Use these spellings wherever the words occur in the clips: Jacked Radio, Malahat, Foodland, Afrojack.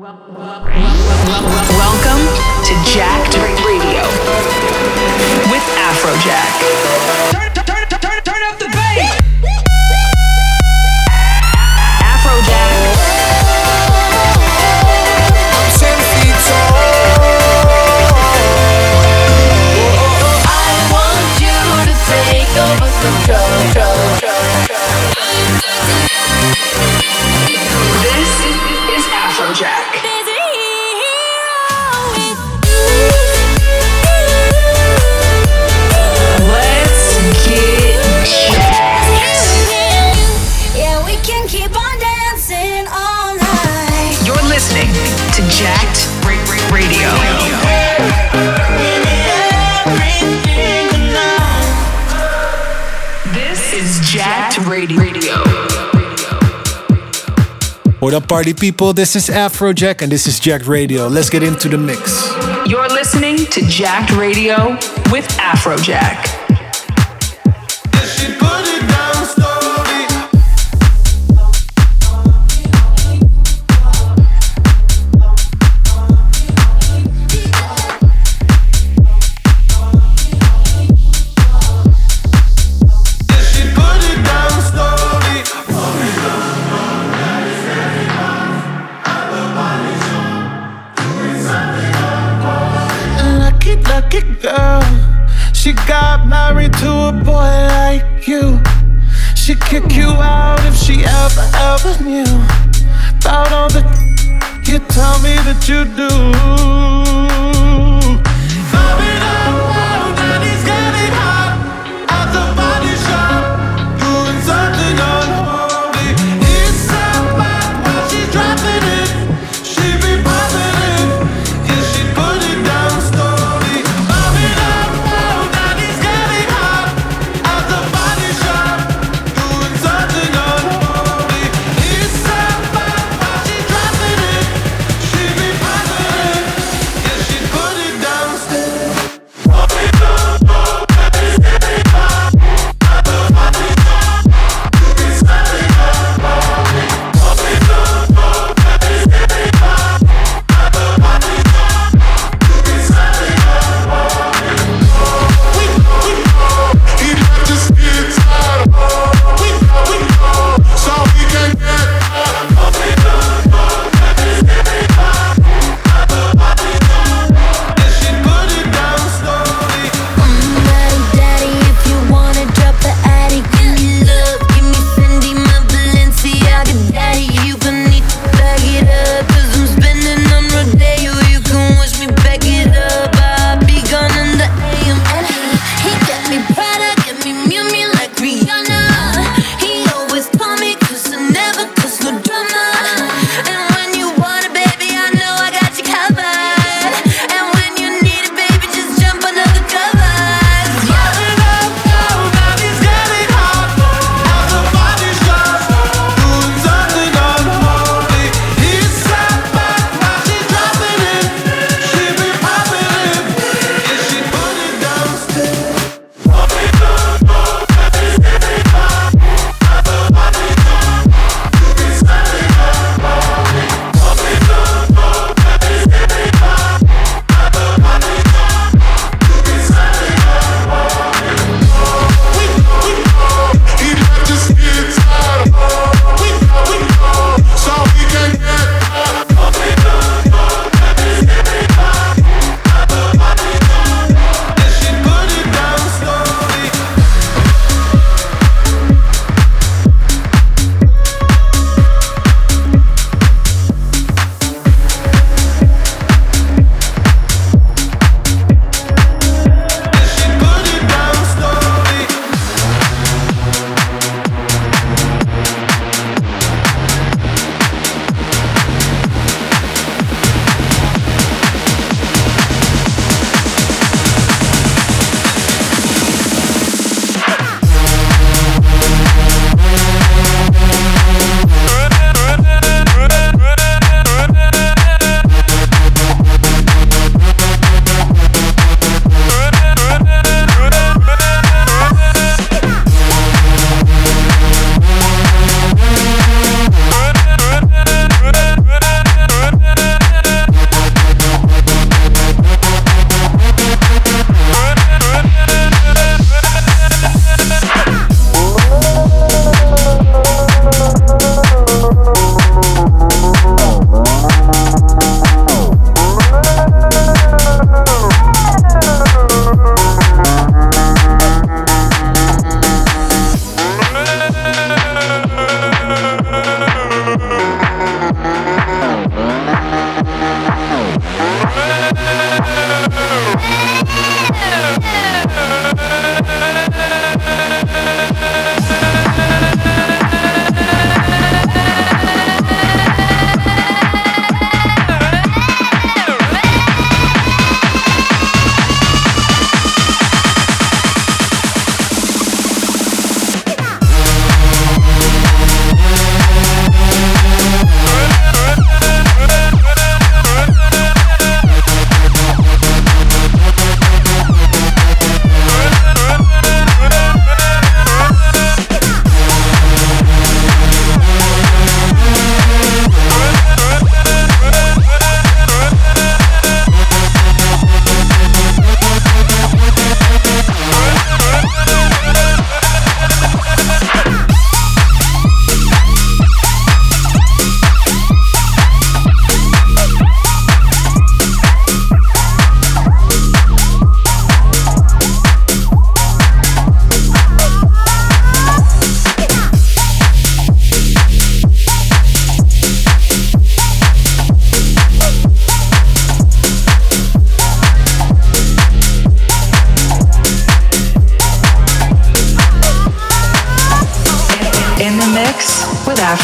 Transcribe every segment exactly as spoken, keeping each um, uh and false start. Welcome to Jacked Radio with Afrojack. Turn, turn, turn, turn up the bass. Afrojack. I'm ten feet tall. I want you to take over control. This is. Afrojack. Let's get jacked. Yeah, we can keep on dancing all night. You're listening to Jacked Radio. This is Jacked Radio. What up, party people? This is Afrojack and this is Jacked Radio. Let's get into the mix. You're listening to Jacked Radio with Afrojack. She got married to a boy like you. She'd kick you out if she ever, ever knew about all the you tell me that you do. Thumbing up, oh, daddy's got it hot at the body shop, doing something unholy. It's so hot while she's dropping it. She be popping it, yeah, she put it down slowly.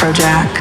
Afrojack.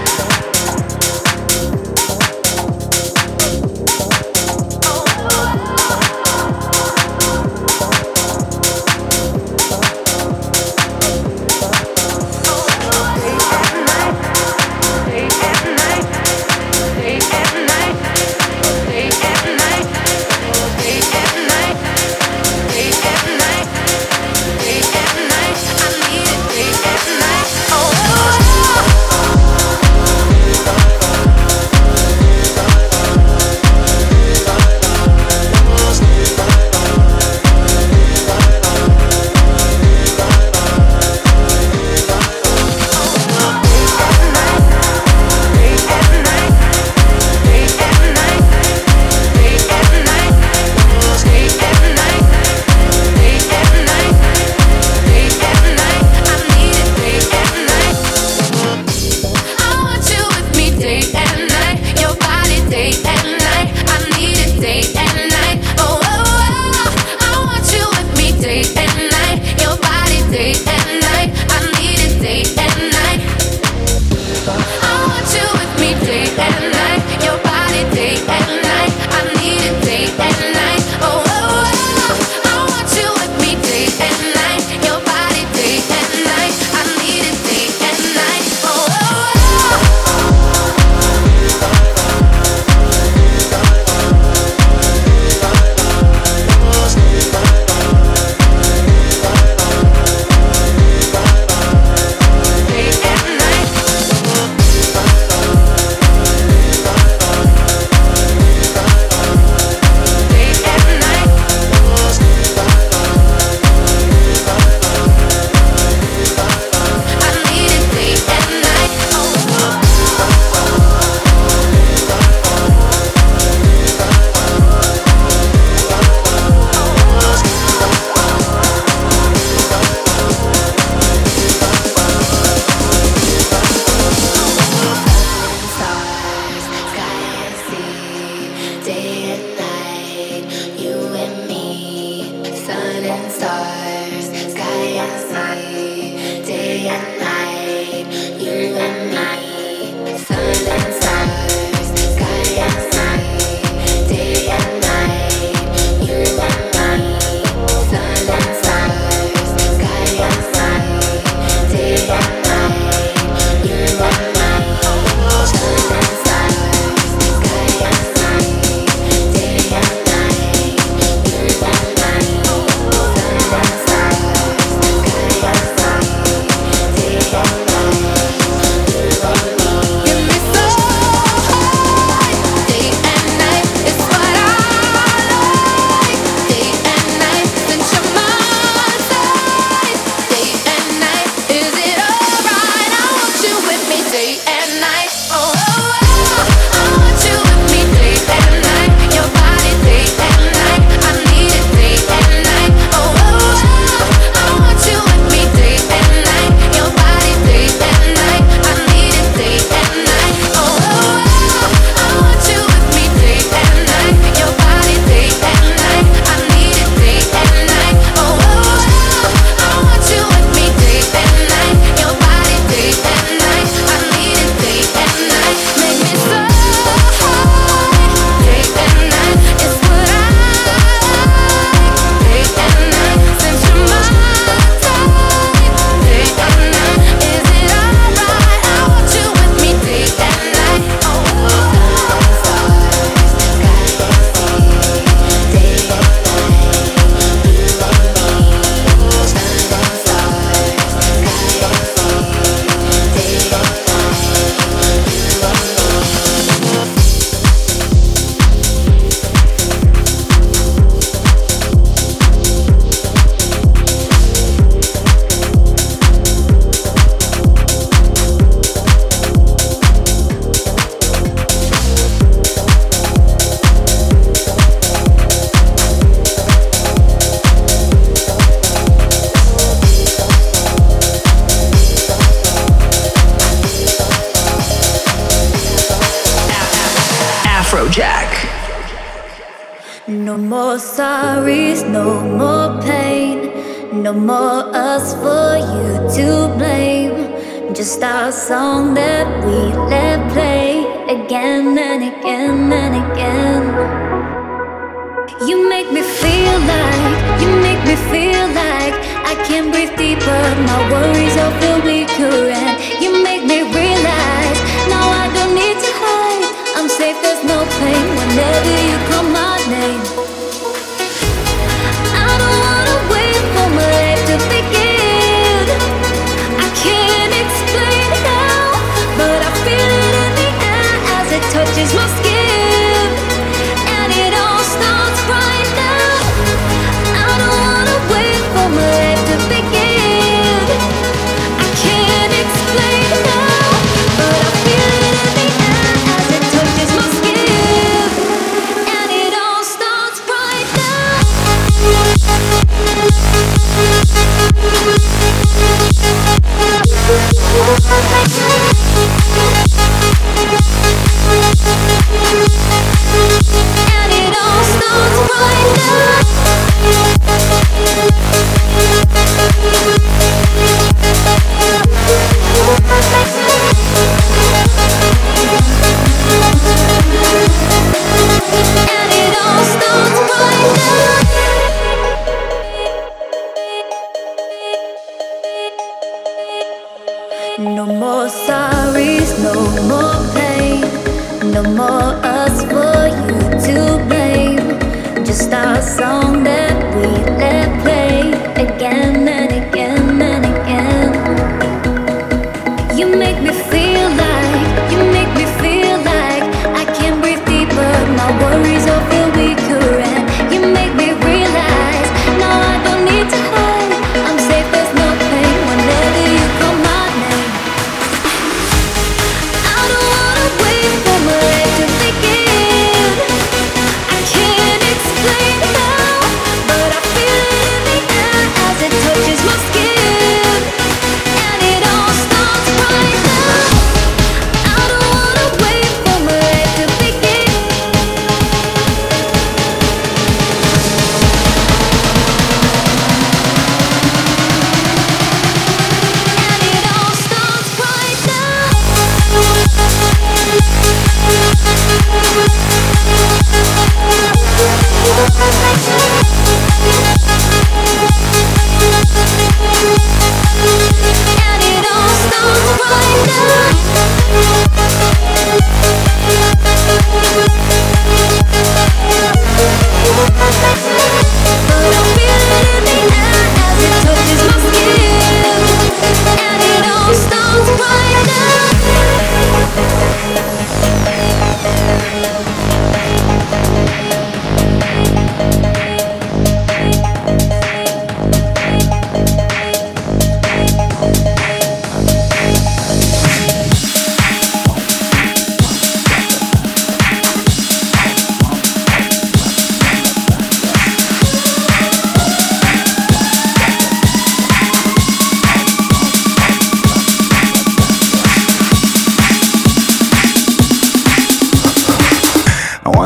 Just our song that we let play again and again and again. You make me feel like, you make me feel like I can't breathe deeper, my worries all feel weaker. And you make me realize, now I don't need to hide, I'm safe, there's no pain whenever you call my name. I don't wanna wait for my life to begin. Touches my skin, and it all starts right now. I don't wanna wait for my life to begin. I can't explain now, but I feel it in the air as it touches my skin, and it all starts right now. And it all starts right now. And it all starts right now. No more sorries, no more pain, no more us for you to blame. Just our song that we let play again and again and again. You make me feel like, you make me feel like I can't breathe deeper, my worries all feel weaker. And you make me realize, now I don't need to hide, I'm safe, there's no pain whenever you come.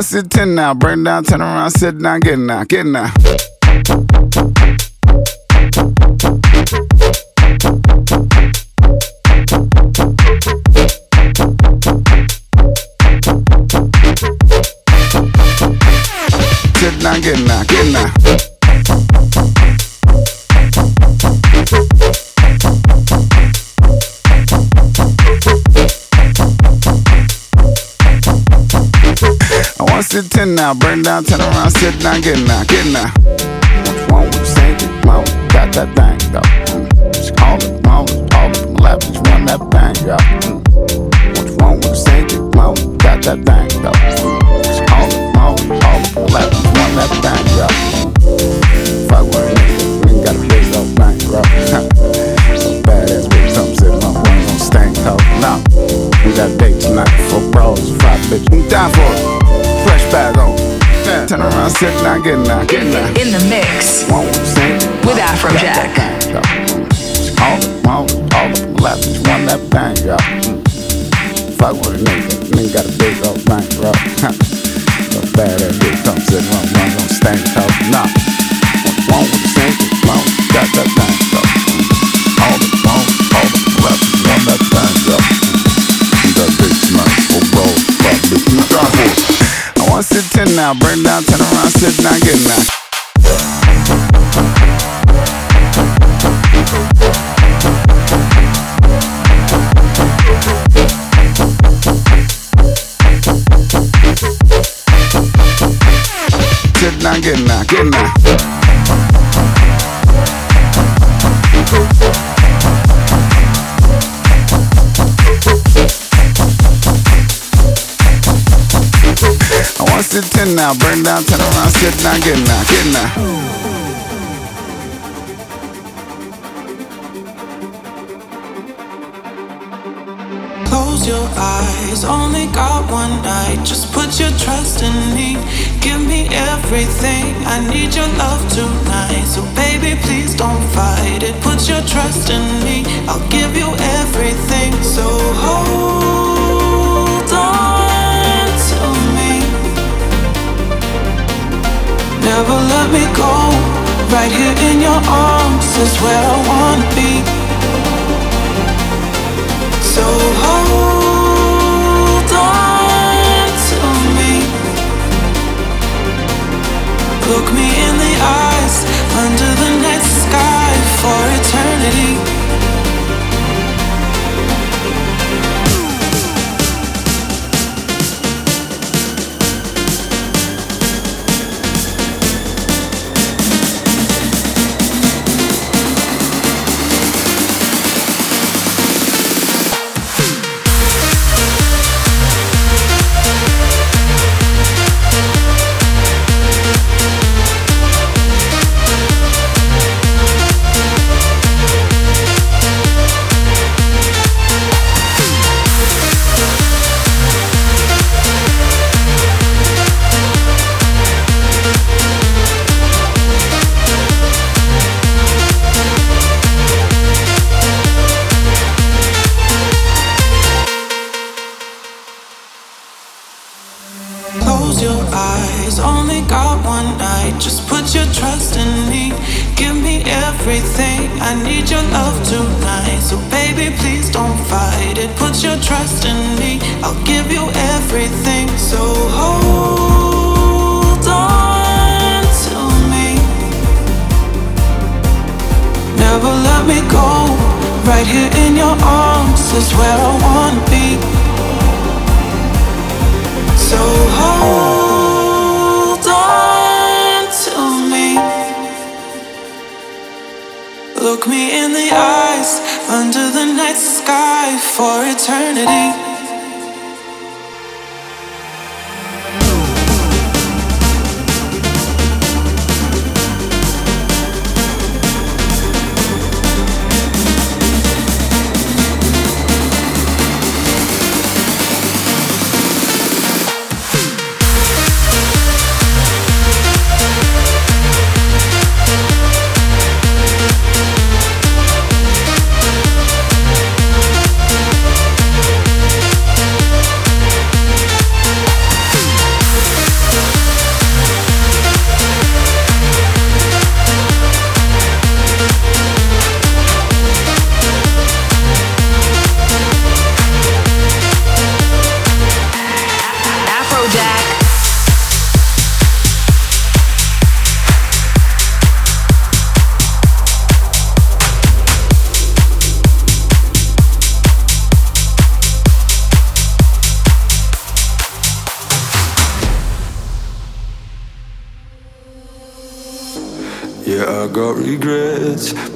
Sit ten now, burn down, turn around, sit down, get now, get now. Sit down, get now, get now. Sit ten now, burn down, turn around, sit down, get now, get now. What's wrong with sinking? Mom, got that thing, though. Mm. She called it, mom, all of them left, just run that thing, y'all. Mm. What's wrong with sinking? Mom, got that thing, though. Mm. She called it, mom, all of them left, just run that thing, y'all. Mm. Fuck with me, we ain't got a bitch, no thing, bro. Some badass bitch, something said my brain gon' stink, though. Nah, we got a date tonight for bros, five bitch, we die for it. Fresh bag on. Turn around, sit down, get now, get now. In the mix with Afrojack. All the all the left, just one that bang, y'all. Fuck with a nigga, nigga got a big old bank, bro. So bad that bitch don't sit around, run on stank, talk, nah. What's wrong with the sink? Got that thing, bro. All the all the left, just one I want to sit ten now, burn down, turn around, sit down, get now. Sit down, get now, get now. Sit ten now, burn down, turn around, sit down, get now, get now. Close your eyes, only got one night. Just put your trust in me, give me everything. I need your love tonight, so baby please don't fight it. Put your trust in me, I'll give you everything. So hold on. Never let me go. Right here in your arms is where I wanna be. So hold on to me. Look me in the eyes under the night sky for eternity.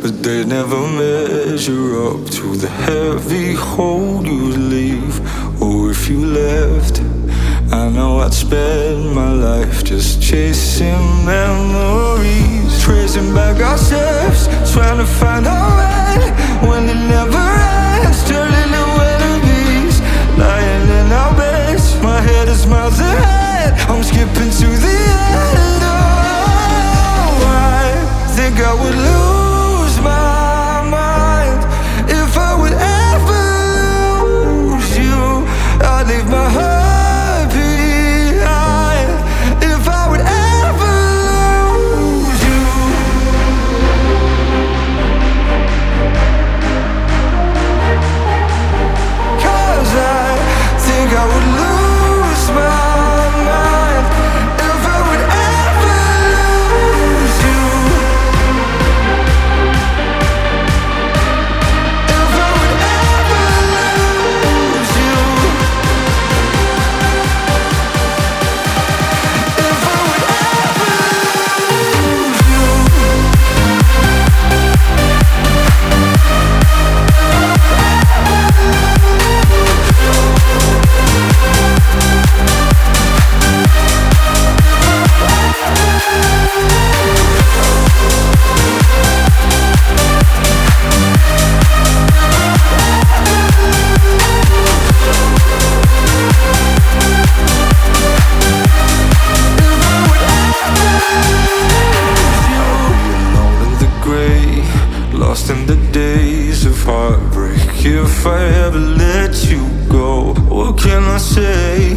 But they never measure up to the heavy hold you'd leave. Or if you left, I know I'd spend my life just chasing memories, tracing back our steps, trying to find our way when it never ends, turning to enemies, lying in our beds. My head is miles ahead, I'm skipping to the end. Oh, I think I would lose my mind if I would ever lose you. I'd leave my heart behind if I would ever lose you. in the days of heartbreak. If I ever let you go, what can I say?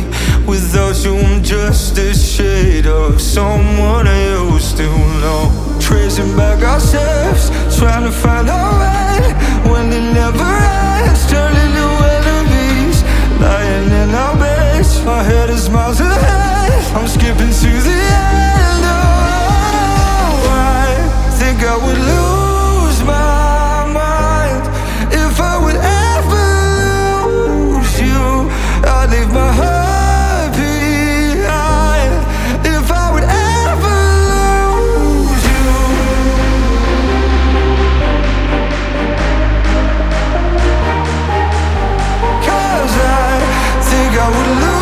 Without you I'm just a shade of someone I used to know. Tracing back our steps, trying to find our way when it never ends, turning to enemies, lying in our beds. My head is miles ahead, I'm skipping to the end. Oh, I think I would lose my mind if I would ever lose you. I'd leave my heart behind if I would ever lose you. 'Cause I think I would lose.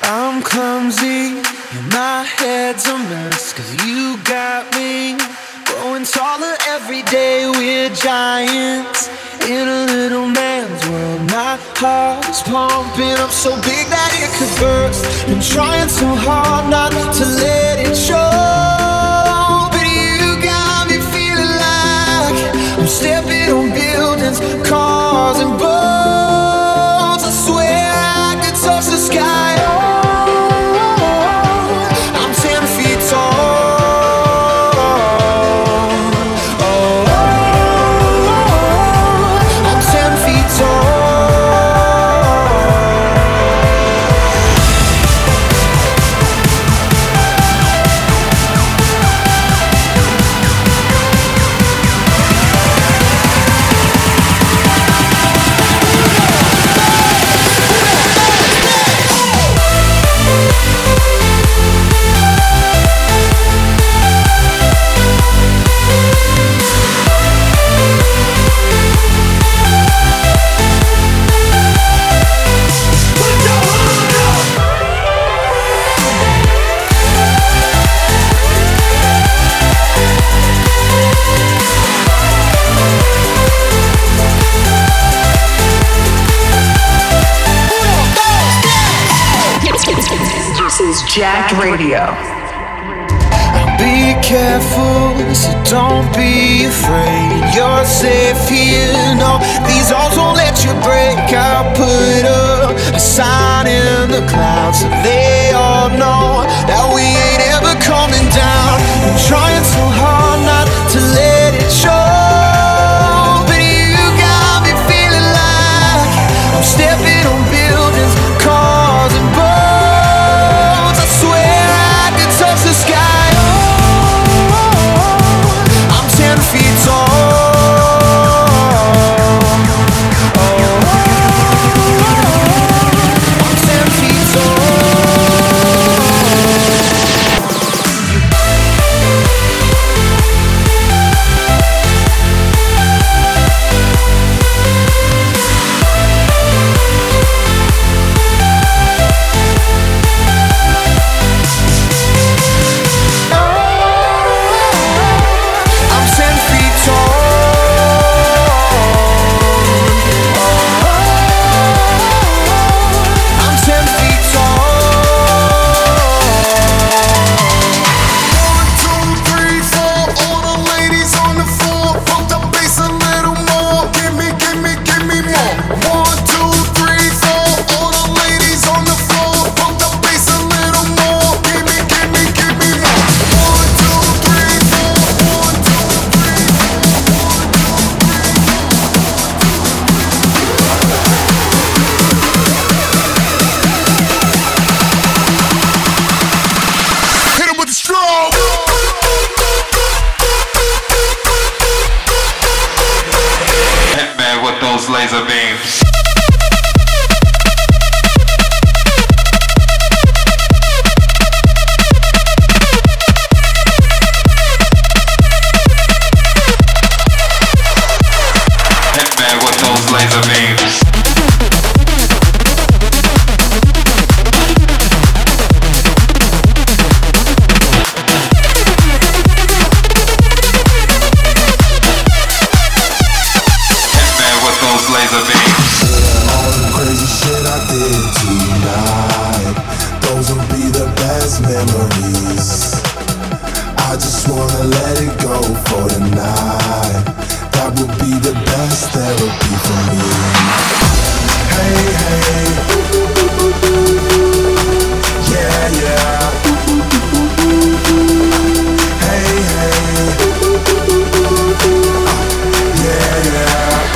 I'm clumsy and my head's a mess, 'cause you got me growing taller every day. We're giants in a little man's world. My heart's pumping up so big that it could burst. I'm trying so hard not to let it show, but you got me feeling like I'm stepping on buildings, cars and boats. I swear I could touch the sky. Jacked Radio. Be careful, so don't be afraid. You're safe here. No, these arms won't let you break. I'll put up a sign in the clouds so they all know that we ain't ever coming down. I'm trying so hard not to let it show, but you got me feeling like I'm stepping on buildings, cars and boats. We'll be right back. I just wanna let it go for the night. That would be the best therapy for me. Hey, hey. Yeah, yeah. Hey, hey. Yeah, yeah.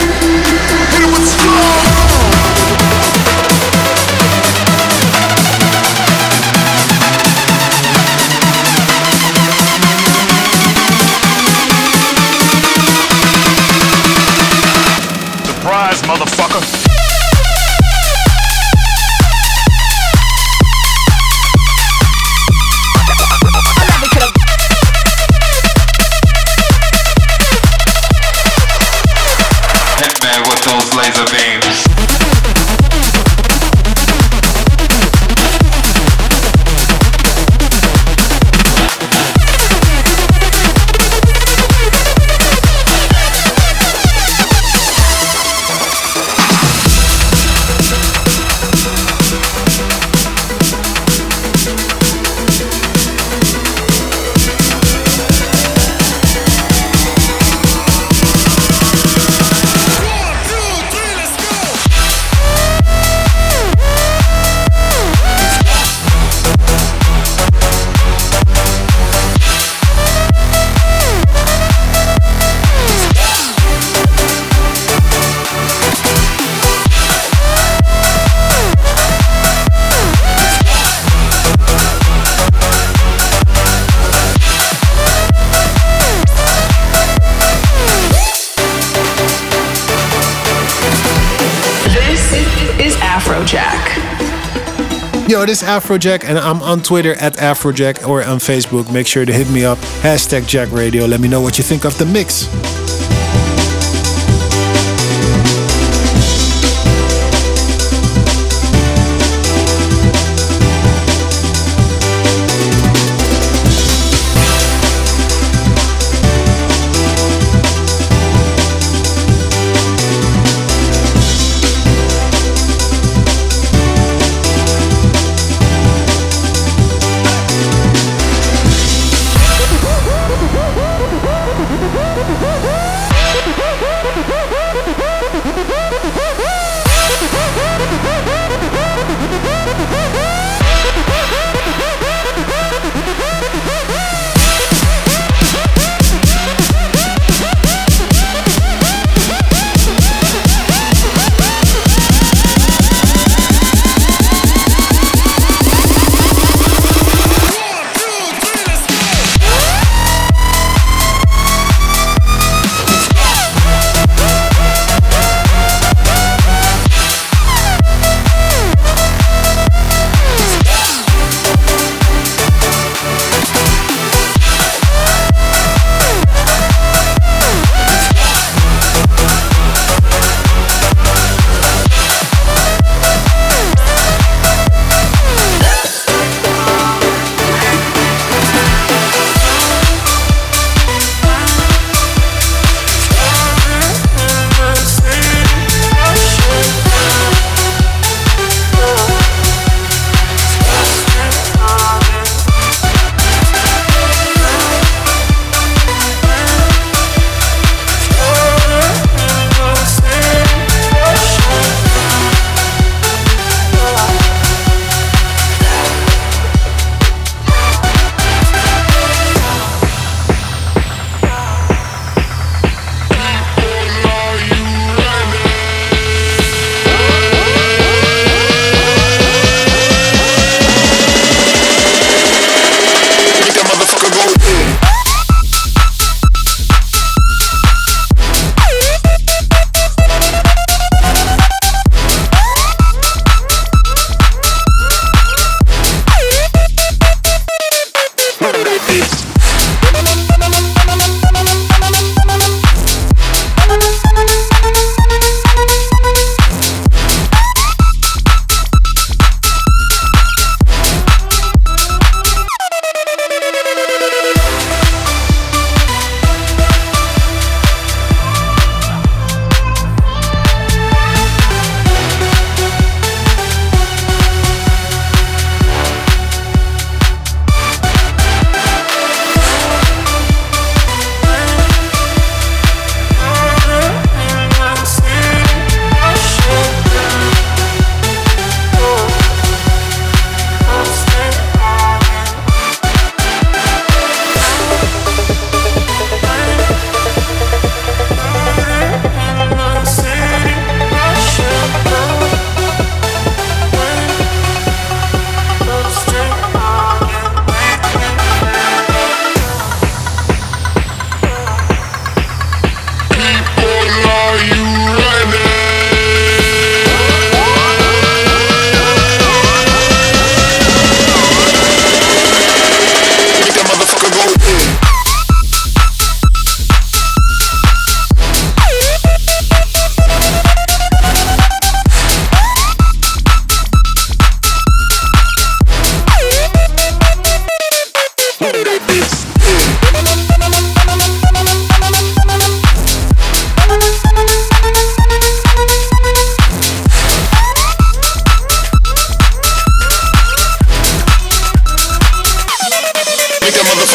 Hey, what's wrong? Motherfucker. Yo, this is Afrojack, and I'm on Twitter at Afrojack or on Facebook. Make sure to hit me up, hashtag Jack Radio. Let me know what you think of the mix. Woo!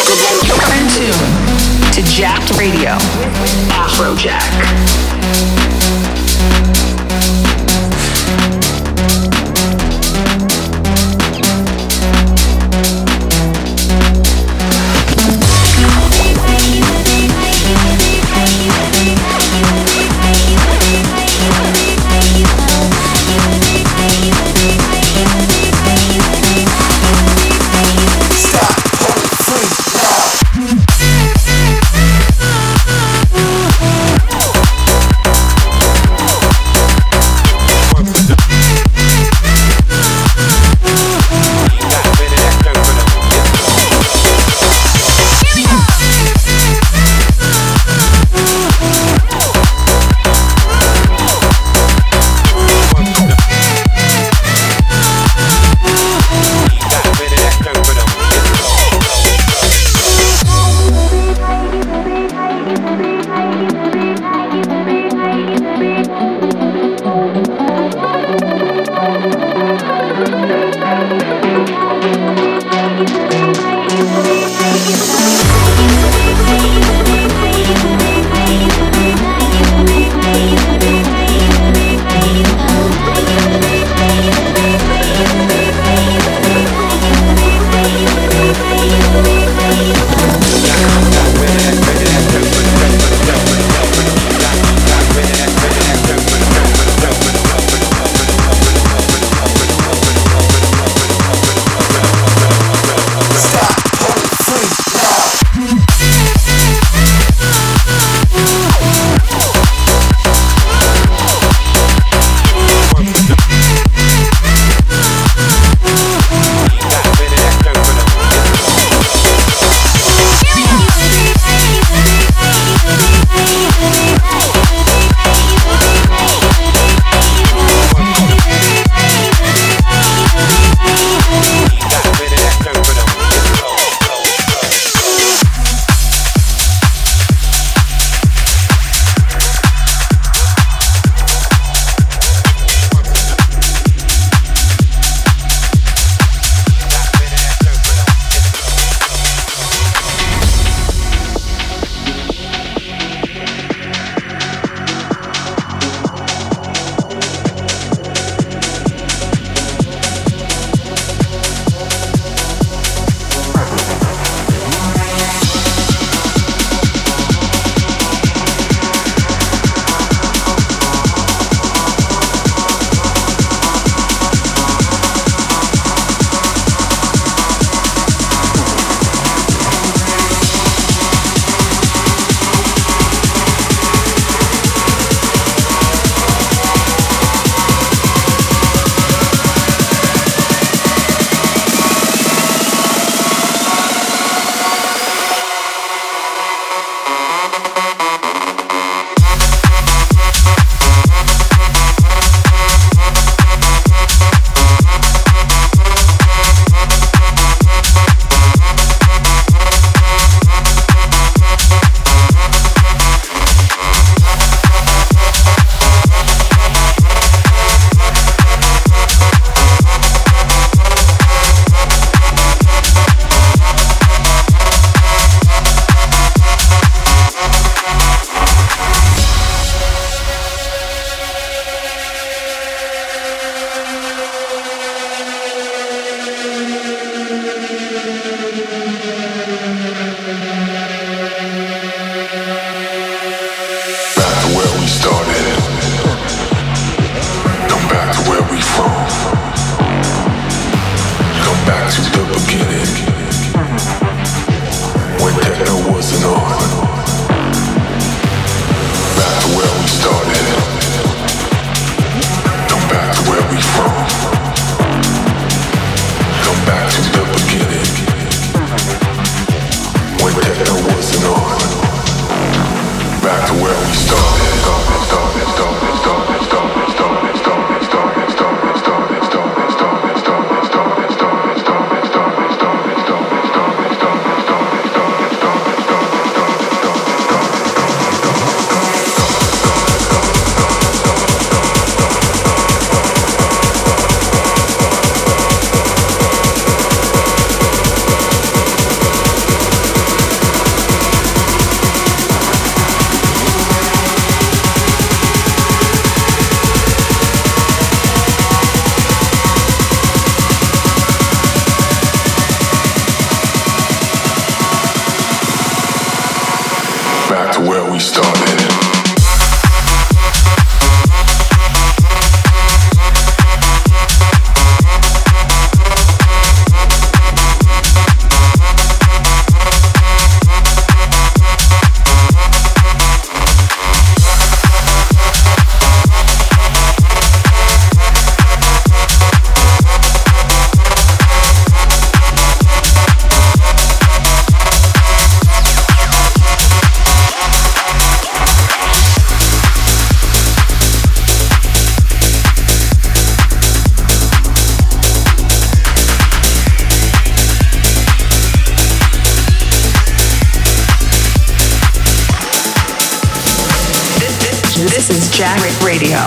Turn tune to Jacked Radio, Afrojack. back to where we started. This is Jacked Radio.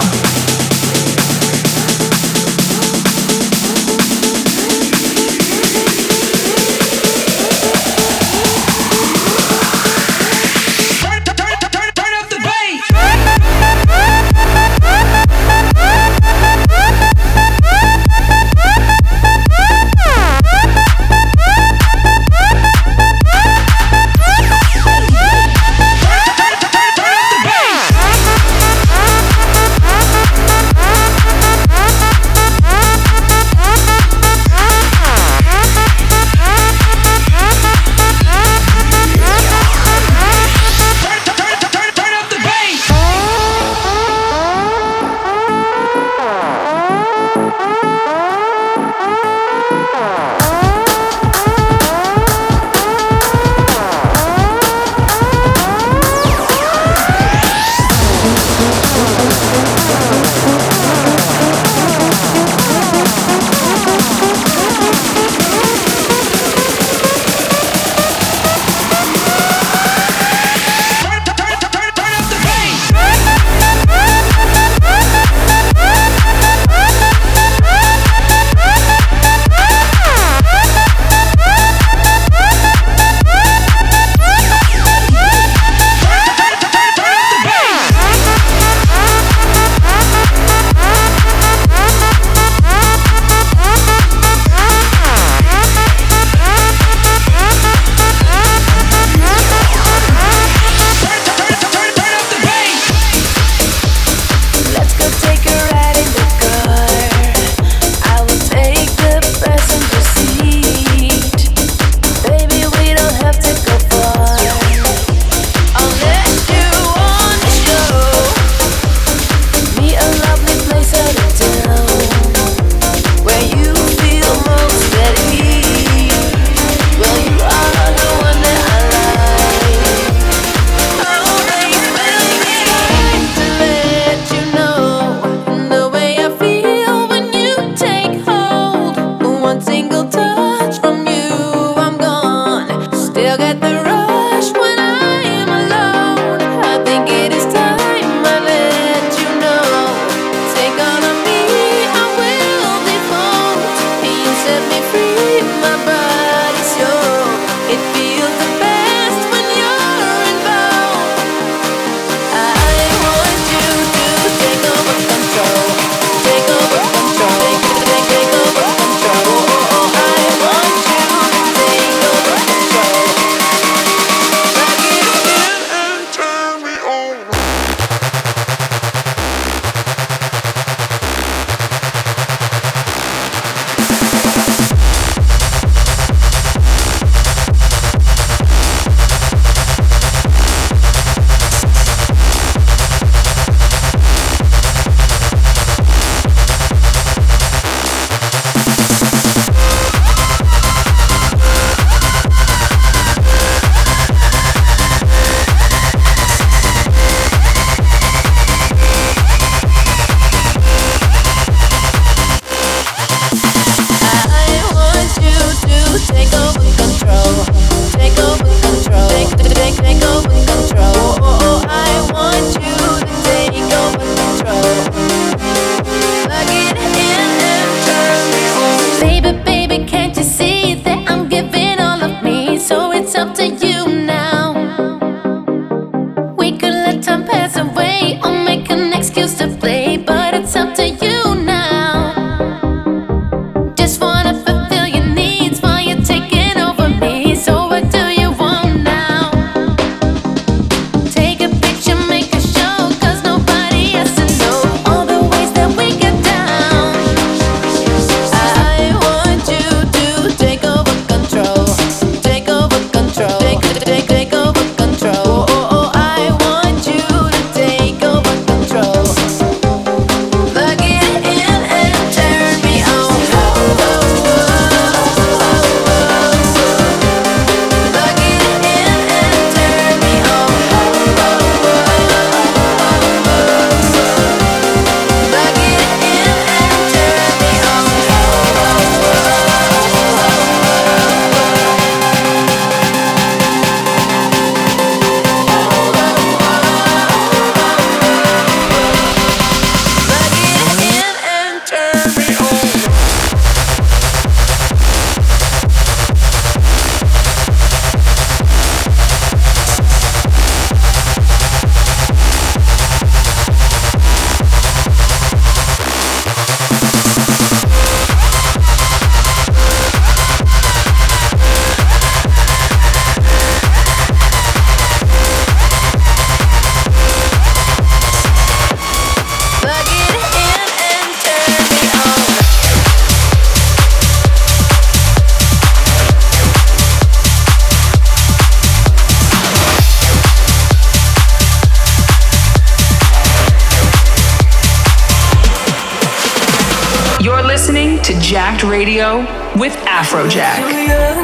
listening to Jacked Radio with Afrojack. Too young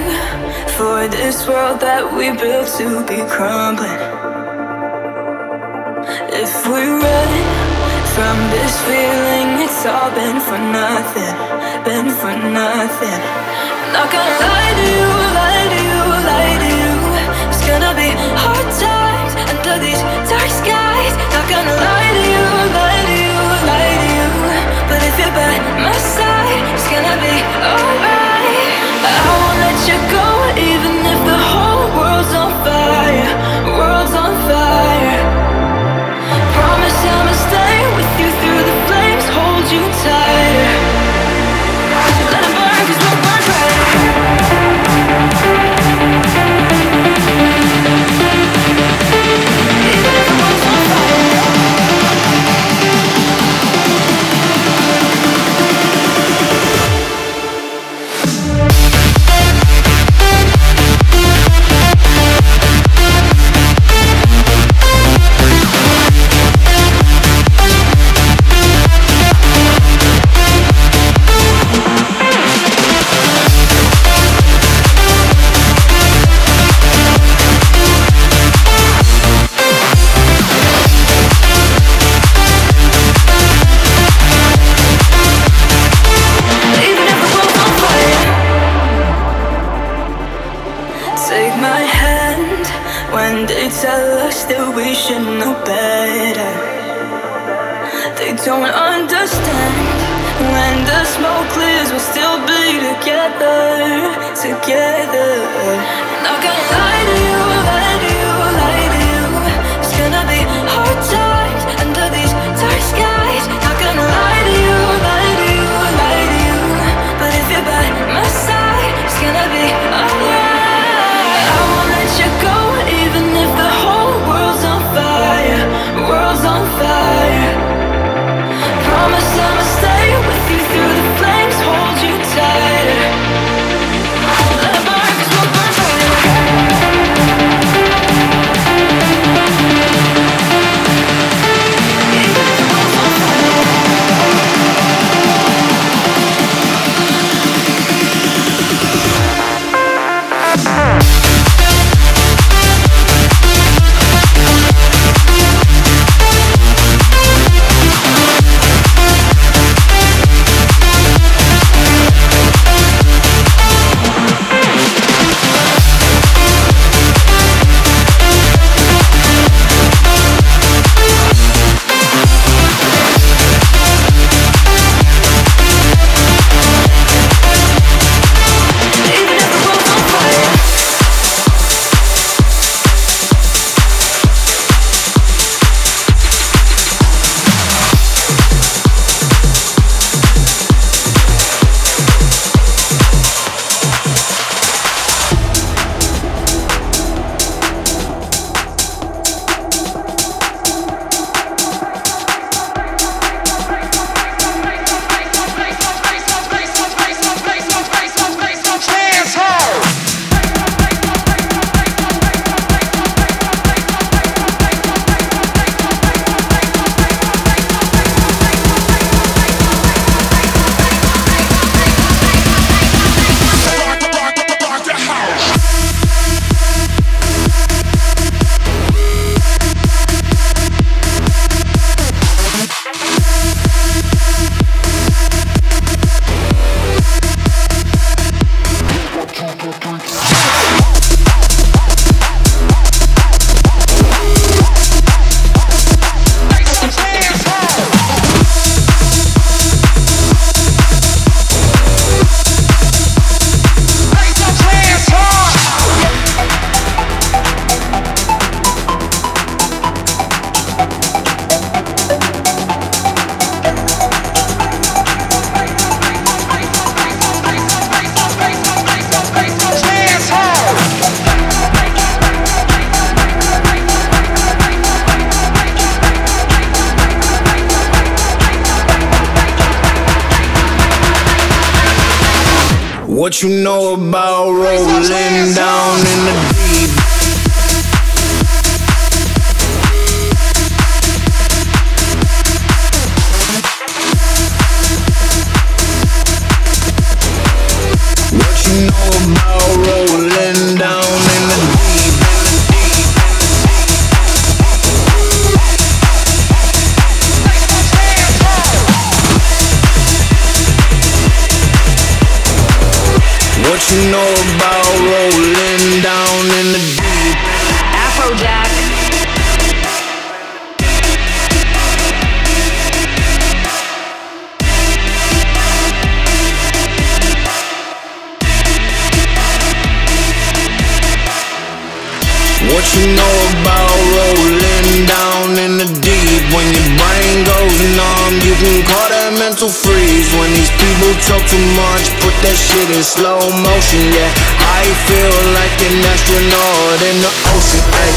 for this world that we built to be crumbling. If we run from this feeling, it's all been for nothing, been for nothing. I'm not gonna lie to you, lie to you, lie to you. It's gonna be hard times under these dark skies. Not gonna lie to you, lie to you, lie to you. But if you're by my side, it's gonna be alright. I won't let you go, even if the whole world's on fire, world's on fire. Promise I'ma stay with you through the flames, hold you tighter. Let it burn, cause we'll burn brighter. Even if the world's on fire. What you know about rolling down in the deep? know about rolling down in the deep. When your brain goes numb, you can call that mental freeze. When these people talk too much, put that shit in slow motion, yeah. I feel like an astronaut in the ocean, ay.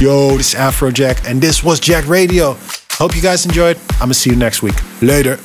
Yo, this is Afrojack, and this was Jacked Radio. Hope you guys enjoyed. I'm gonna see you next week. Later.